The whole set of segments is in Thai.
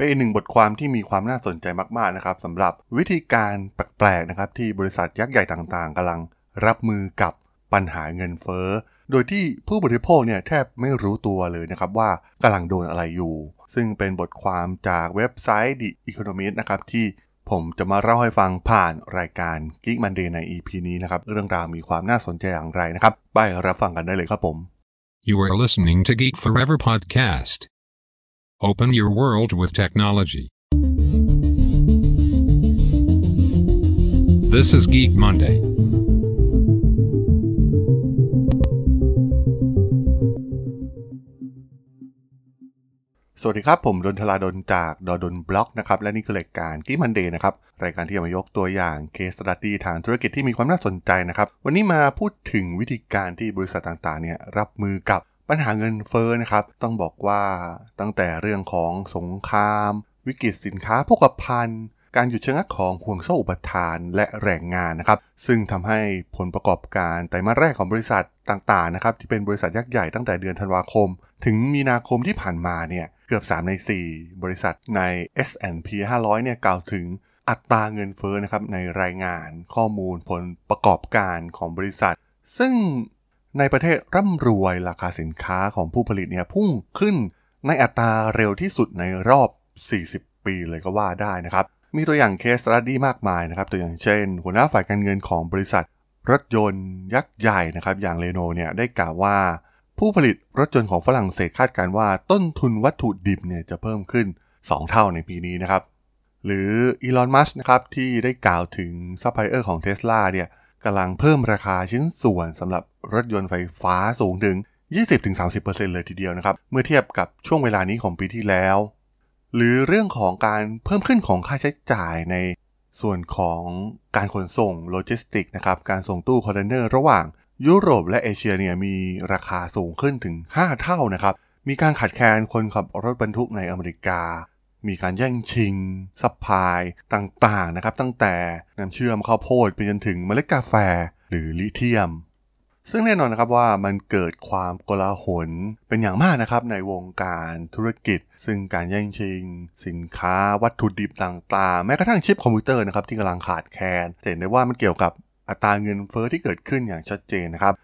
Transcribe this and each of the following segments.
เป็นอีกหนึ่งบทความที่มีความน่าสนใจมากๆนะครับสำหรับวิธีการแปลกๆนะครับที่บริษัทยักษ์ใหญ่ต่างๆกำลังรับมือกับปัญหาเงินเฟ้อโดยที่ผู้บริโภคเนี่ยแทบไม่รู้ตัวเลยนะครับว่ากำลังโดนอะไรอยู่ซึ่งเป็นบทความจากเว็บไซต์ The Economist นะครับที่ผมจะมาเล่าให้ฟังผ่านรายการ Geek Monday ใน EP นี้นะครับเรื่องราวมีความน่าสนใจอย่างไรนะครับไปรับฟังกันได้เลยครับผม You are listening to Geek Forever Podcast Open your world with technology This is Geek Mondayสวัสดีครับผมดลธราดลจากดลบล็อกนะครับและนี่คือรายการ Geek Monday นะครับรายการที่จะมายกตัวอย่าง Case Study ทางธุรกิจที่มีความน่าสนใจนะครับวันนี้มาพูดถึงวิธีการที่บริษัทต่างๆเนี่ยรับมือกับปัญหาเงินเฟ้อนะครับต้องบอกว่าตั้งแต่เรื่องของสงครามวิกฤตสินค้าโภคภัณฑ์การหยุดชะงักของห่วงโซ่อุปทานและแรงงานนะครับซึ่งทำให้ผลประกอบการไตรมาสแรกของบริษัทต่างๆนะครับที่เป็นบริษัทยักษ์ใหญ่ตั้งแต่เดือนธันวาคมถึงมีนาคมที่ผ่านมาเนี่ยเกือบ3ใน4บริษัทใน S&P 500เนี่ยกล่าวถึงอัตราเงินเฟ้อนะครับในรายงานข้อมูลผลประกอบการของบริษัทซึ่งในประเทศร่ำรวยราคาสินค้าของผู้ผลิตเนี่ยพุ่งขึ้นในอัตราเร็วที่สุดในรอบ40ปีเลยก็ว่าได้นะครับมีตัวอย่างเคสสตั๊ดดี้มากมายนะครับตัวอย่างเช่นหัวหน้าฝ่ายการเงินของบริษัทรถยนต์ยักษ์ใหญ่นะครับอย่างเรโนเนี่ยได้กล่าวว่าผู้ผลิตรถยนต์ของฝรั่งเศสคาดการณ์ว่าต้นทุนวัตถุดิบเนี่ยจะเพิ่มขึ้น2เท่าในปีนี้นะครับหรือ Elon Musk นะครับที่ได้กล่าวถึงซัพพลายเออร์ของ Tesla เนี่ยกำลังเพิ่มราคาชิ้นส่วนสำหรับรถยนต์ไฟฟ้าสูงถึง 20-30% เลยทีเดียวนะครับเมื่อเทียบกับช่วงเวลานี้ของปีที่แล้วหรือเรื่องของการเพิ่มขึ้นของค่าใช้จ่ายในส่วนของการขนส่งโลจิสติกนะครับการส่งตู้คอนเทนเนอร์ระหว่างยุโรปและเอเชียเนี่ยมีราคาสูงขึ้นถึง5เท่านะครับมีการขาดแคลนคนขับรถบรรทุกในอเมริกามีการแย่งชิงซัพพลายต่างๆนะครับตั้งแต่น้ำเชื่อมข้าวโพดไปจนถึงเมล็ดกาแฟหรือลิเธียมซึ่งแน่นอนนะครับว่ามันเกิดความโกลาหลเป็นอย่างมากนะครับในวงการธุรกิจซึ่งการแย่งชิงสินค้าวัตถุดิบต่างๆแม้กระทั่งชิปคอมพิวเตอร์นะครับที่กำลังขาดแคลนเห็นได้ว่ามันเกี่ยวกับอัตราเงินเฟ้อที่เกิดขึ้นอย่างชัดเจนนะครับ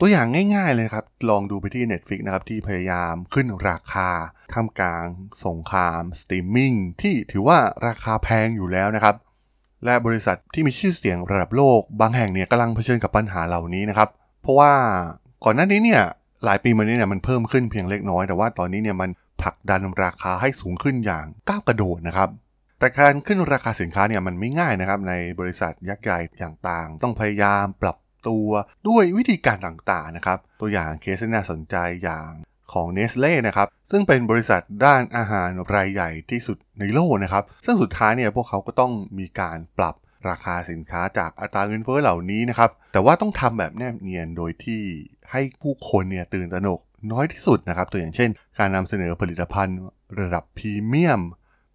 ตัวอย่างง่ายๆเลยครับลองดูไปที่ Netflix นะครับที่พยายามขึ้นราคาท่ามกลางสงครามสตรีมมิ่งที่ถือว่าราคาแพงอยู่แล้วนะครับและบริษัทที่มีชื่อเสียงระดับโลกบางแห่งเนี่ยกำลังเผชิญกับปัญหาเหล่านี้นะครับเพราะว่าก่อนหน้านี้เนี่ยหลายปีมานี้เนี่ยมันเพิ่มขึ้นเพียงเล็กน้อยแต่ว่าตอนนี้เนี่ยมันผลักดันราคาให้สูงขึ้นอย่างก้าวกระโดดนะครับแต่การขึ้นราคาสินค้าเนี่ยมันไม่ง่ายนะครับในบริษัทยักษ์ใหญ่ต่างๆต้องพยายามปรับตัวด้วยวิธีการต่างๆนะครับตัวอย่างเคสที่น่าสนใจอย่างของ Nestle นะครับซึ่งเป็นบริษัทด้านอาหารรายใหญ่ที่สุดในโลกนะครับซึ่งสุดท้ายเนี่ยพวกเขาก็ต้องมีการปรับราคาสินค้าจากอัตราเงินเฟ้อเหล่านี้นะครับแต่ว่าต้องทำแบบแนบเนียนโดยที่ให้ผู้คนเนี่ยตื่นตระหนกน้อยที่สุดนะครับตัวอย่างเช่นการนำเสนอผลิตภัณฑ์ระดับพรีเมียม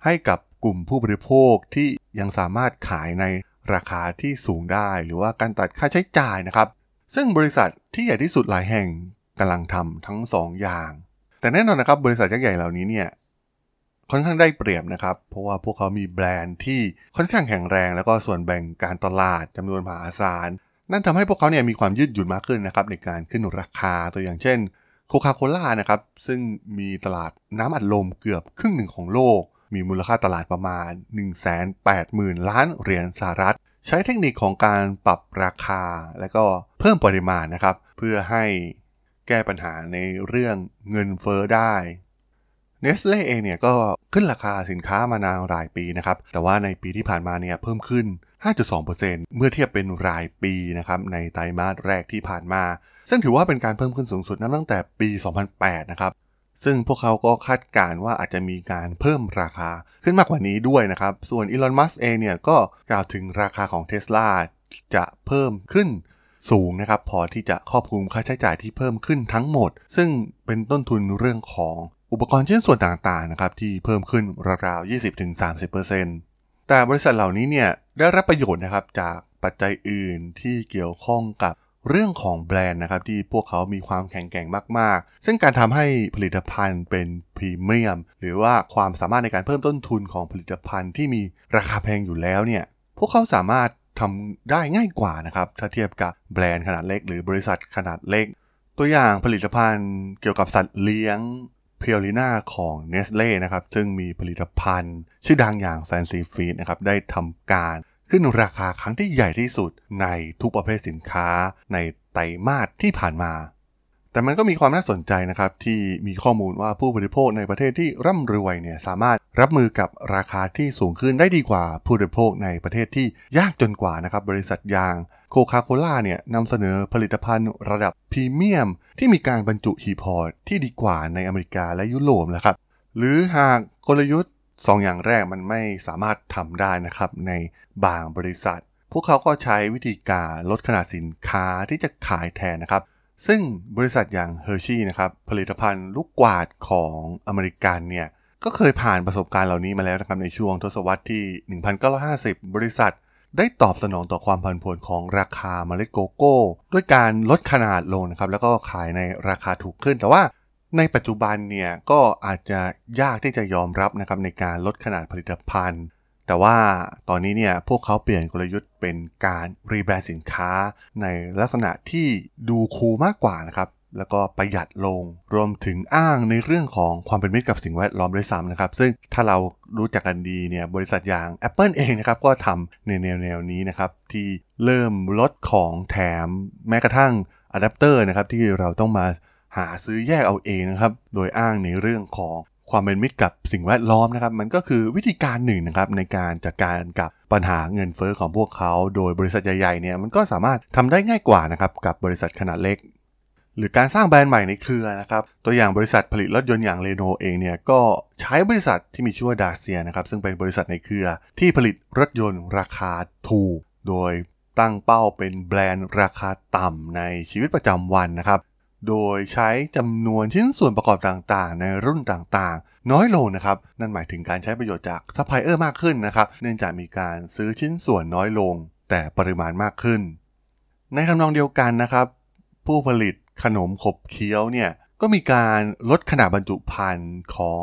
ให้กับกลุ่มผู้บริโภคที่ยังสามารถขายในราคาที่สูงได้หรือว่าการตัดค่าใช้จ่ายนะครับซึ่งบริษัทที่ใหญ่ที่สุดหลายแห่งกำลังทำทั้ง2อย่างแต่แน่นอนนะครับบริษัทยักษ์ใหญ่เหล่านี้เนี่ยค่อนข้างได้เปรียบนะครับเพราะว่าพวกเขามีแบรนด์ที่ค่อนข้างแข็งแรงแล้วก็ส่วนแบ่งการตลาดจำนวนมหาศาลนั่นทำให้พวกเขาเนี่ยมีความยืดหยุ่นมากขึ้นนะครับในการขึ้นราคาตัวอย่างเช่นโคคาโคล่านะครับซึ่งมีตลาดน้ำอัดลมเกือบครึ่งหนึ่งของโลกมีมูลค่าตลาดประมาณ 180,000 ล้านเหรียญสหรัฐใช้เทคนิคของการปรับราคาและก็เพิ่มปริมาณนะครับเพื่อให้แก้ปัญหาในเรื่องเงินเฟ้อได้ Nestle เองเนี่ยก็ขึ้นราคาสินค้ามานานหลายปีนะครับแต่ว่าในปีที่ผ่านมาเนี่ยเพิ่มขึ้น 5.2% เมื่อเทียบเป็นรายปีนะครับในไตรมาสแรกที่ผ่านมาซึ่งถือว่าเป็นการเพิ่มขึ้นสูงสุดนับตั้งแต่ปี 2008 นะครับซึ่งพวกเขาก็คาดการณ์ว่าอาจจะมีการเพิ่มราคาขึ้นมากกว่านี้ด้วยนะครับส่วน Elon Musk เองเนี่ยก็กล่าวถึงราคาของ Tesla จะเพิ่มขึ้นสูงนะครับพอที่จะครอบคลุมค่าใช้จ่ายที่เพิ่มขึ้นทั้งหมดซึ่งเป็นต้นทุนเรื่องของอุปกรณ์ชิ้นส่วนต่างๆนะครับที่เพิ่มขึ้นราวๆ 20-30% แต่บริษัทเหล่านี้เนี่ยได้รับประโยชน์นะครับจากปัจจัยอื่นที่เกี่ยวข้องกับ เรื่องของแบรนด์นะครับที่พวกเขามีความแข็งแกร่งมากๆซึ่งการทำให้ผลิตภัณฑ์เป็นพรีเมียมหรือว่าความสามารถในการเพิ่มต้นทุนของผลิตภัณฑ์ที่มีราคาแพงอยู่แล้วเนี่ยพวกเขาสามารถทำได้ง่ายกว่านะครับถ้าเทียบกับแบรนด์ขนาดเล็กหรือบริษัทขนาดเล็กตัวอย่างผลิตภัณฑ์เกี่ยวกับสัตว์เลี้ยงเพียวลีน่าของ Nestle นะครับซึ่งมีผลิตภัณฑ์ชื่อดังอย่าง Fancy Feast นะครับได้ทำการขึ้นราคาครั้งที่ใหญ่ที่สุดในทุกประเภทสินค้าในไตรมาสที่ผ่านมาแต่มันก็มีความน่าสนใจนะครับที่มีข้อมูลว่าผู้บริโภคในประเทศที่ร่ำรวยเนี่ยสามารถรับมือกับราคาที่สูงขึ้นได้ดีกว่าผู้บริโภคในประเทศที่ยากจนกว่านะครับบริษัทอย่างโคคาโคล่าเนี่ยนำเสนอผลิตภัณฑ์ระดับพรีเมียมที่มีการบรรจุหีบห่อที่ดีกว่าในอเมริกาและยุโรปนะครับหรือหากกลยุทธ์สองอย่างแรกมันไม่สามารถทำได้นะครับในบางบริษัทพวกเขาก็ใช้วิธีการลดขนาดสินค้าที่จะขายแทนนะครับซึ่งบริษัทอย่าง Hershey นะครับผลิตภัณฑ์ลูกกวาดของอเมริกันเนี่ยก็เคยผ่านประสบการณ์เหล่านี้มาแล้วนะครับในช่วงทศวรรษที่ 1950 บริษัทได้ตอบสนองต่อความผันผวนของราคาเมล็ดโกโก้ด้วยการลดขนาดลงนะครับแล้วก็ขายในราคาถูกขึ้นแต่ว่าในปัจจุบันเนี่ยก็อาจจะยากที่จะยอมรับนะครับในการลดขนาดผลิตภัณฑ์แต่ว่าตอนนี้เนี่ยพวกเขาเปลี่ยนกลยุทธ์เป็นการรีแบรนด์สินค้าในลักษณะที่ดูคูลมากกว่านะครับแล้วก็ประหยัดลงรวมถึงอ้างในเรื่องของความเป็นมิตรกับสิ่งแวดล้อมด้วยซ้ำนะครับซึ่งถ้าเรารู้จักกันดีเนี่ยบริษัทอย่าง Apple เองนะครับก็ทำในแนวนี้นะครับที่เริ่มลดของแถมแม้กระทั่งอะแดปเตอร์นะครับที่เราต้องมาหาซื้อแยกเอาเองนะครับโดยอ้างในเรื่องของความเป็นมิตรกับสิ่งแวดล้อมนะครับมันก็คือวิธีการหนึ่งนะครับในการจัดการกับปัญหาเงินเฟ้อของพวกเขาโดยบริษัทใหญ่ๆเนี่ยมันก็สามารถทำได้ง่ายกว่านะครับกับบริษัทขนาดเล็กหรือการสร้างแบรนด์ใหม่ในเครือนะครับตัวอย่างบริษัทผลิตรถยนต์อย่างเรโนเองเนี่ยก็ใช้บริษัทที่มีชื่อว่าดาเซียนะครับซึ่งเป็นบริษัทในเครือที่ผลิตรถยนต์ราคาถูกโดยตั้งเป้าเป็นแบรนด์ราคาต่ำในชีวิตประจำวันนะครับโดยใช้จำนวนชิ้นส่วนประกอบต่างๆในรุ่นต่างๆน้อยลงนะครับนั่นหมายถึงการใช้ประโยชน์จากซัพพลายเออร์มากขึ้นนะครับเนื่องจากมีการซื้อชิ้นส่วนน้อยลงแต่ปริมาณมากขึ้นในทำนองเดียวกันนะครับผู้ผลิตขนมขบเคี้ยวเนี่ยก็มีการลดขนาดบรรจุภัณฑ์ของ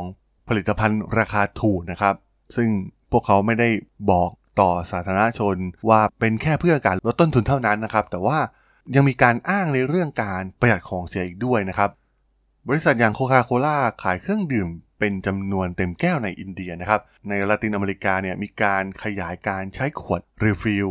ผลิตภัณฑ์ราคาถูกนะครับซึ่งพวกเขาไม่ได้บอกต่อสาธารณชนว่าเป็นแค่เพื่อการลดต้นทุนเท่านั้นนะครับแต่ว่ายังมีการอ้างในเรื่องการประหยัดของเสียอีกด้วยนะครับบริษัทอย่างโคคาโคล่าขายเครื่องดื่มเป็นจำนวนเต็มแก้วในอินเดียนะครับในลาตินอเมริกาเนี่ยมีการขยายการใช้ขวดรีฟิล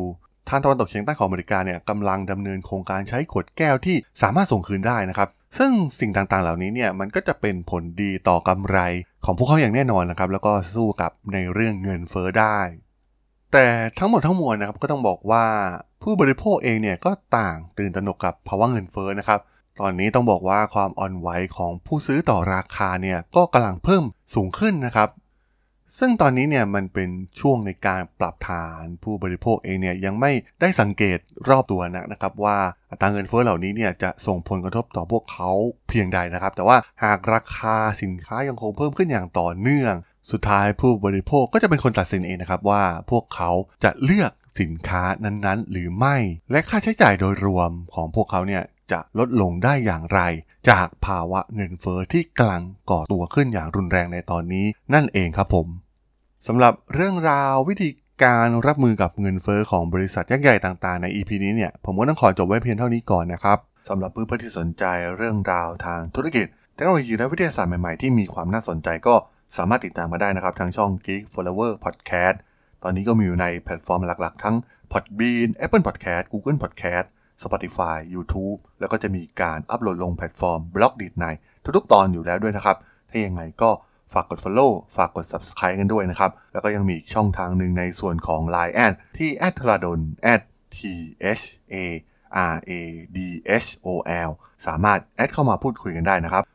ทางตะวันตกเฉียงใต้ของอเมริกาเนี่ยกำลังดำเนินโครงการใช้ขวดแก้วที่สามารถส่งคืนได้นะครับซึ่งสิ่งต่างๆเหล่านี้เนี่ยมันก็จะเป็นผลดีต่อกำไรของพวกเขาอย่างแน่นอนนะครับแล้วก็สู้กับในเรื่องเงินเฟ้อได้แต่ทั้งหมดทั้งมวลนะครับก็ต้องบอกว่าผู้บริโภคเองเนี่ยก็ต่างตื่นตระหนกกับภาวะเงินเฟ้อนะครับตอนนี้ต้องบอกว่าความอ่อนไหวของผู้ซื้อต่อราคาเนี่ยก็กำลังเพิ่มสูงขึ้นนะครับซึ่งตอนนี้เนี่ยมันเป็นช่วงในการปรับฐานผู้บริโภคเองเนี่ยยังไม่ได้สังเกตรอบตัวนักนะครับว่าอัตราเงินเฟ้อเหล่านี้เนี่ยจะส่งผลกระทบต่อพวกเขาเพียงใดนะครับแต่ว่าหากราคาสินค้ายังคงเพิ่มขึ้นอย่างต่อเนื่องสุดท้ายผู้บริโภคก็จะเป็นคนตัดสินเองนะครับว่าพวกเขาจะเลือกสินค้านั้นๆหรือไม่และค่าใช้จ่ายโดยรวมของพวกเขาเนี่ยจะลดลงได้อย่างไรจากภาวะเงินเฟ้อที่กำลังก่อตัวขึ้นอย่างรุนแรงในตอนนี้นั่นเองครับผมสำหรับเรื่องราววิธีการรับมือกับเงินเฟ้อของบริษัทยักษ์ใหญ่ต่างๆใน EP นี้เนี่ยผมก็ต้องขอจบไว้เพียงเท่านี้ก่อนนะครับสำหรับเพื่อนๆที่สนใจเรื่องราวทางธุรกิจเทคโนโลยีและวิทยาศาสตร์ใหม่ๆที่มีความน่าสนใจก็สามารถติดตามมาได้นะครับทางช่อง Geek Forever's Podcast ตอนนี้ก็มีอยู่ในแพลตฟอร์มหลักๆทั้ง Podbean, Apple Podcast, Google Podcast, Spotify, YouTube แล้วก็จะมีการอัปโหลดลงแพลตฟอร์ม Blockdit ในทุกๆตอนอยู่แล้วด้วยนะครับถ้ายังไงก็ฝากกด follow ฝากกด subscribe กันด้วยนะครับแล้วก็ยังมีช่องทางหนึ่งในส่วนของ Line แอดที่ @thradol @thradol สามารถแอดเข้ามาพูดคุยกันได้นะครับ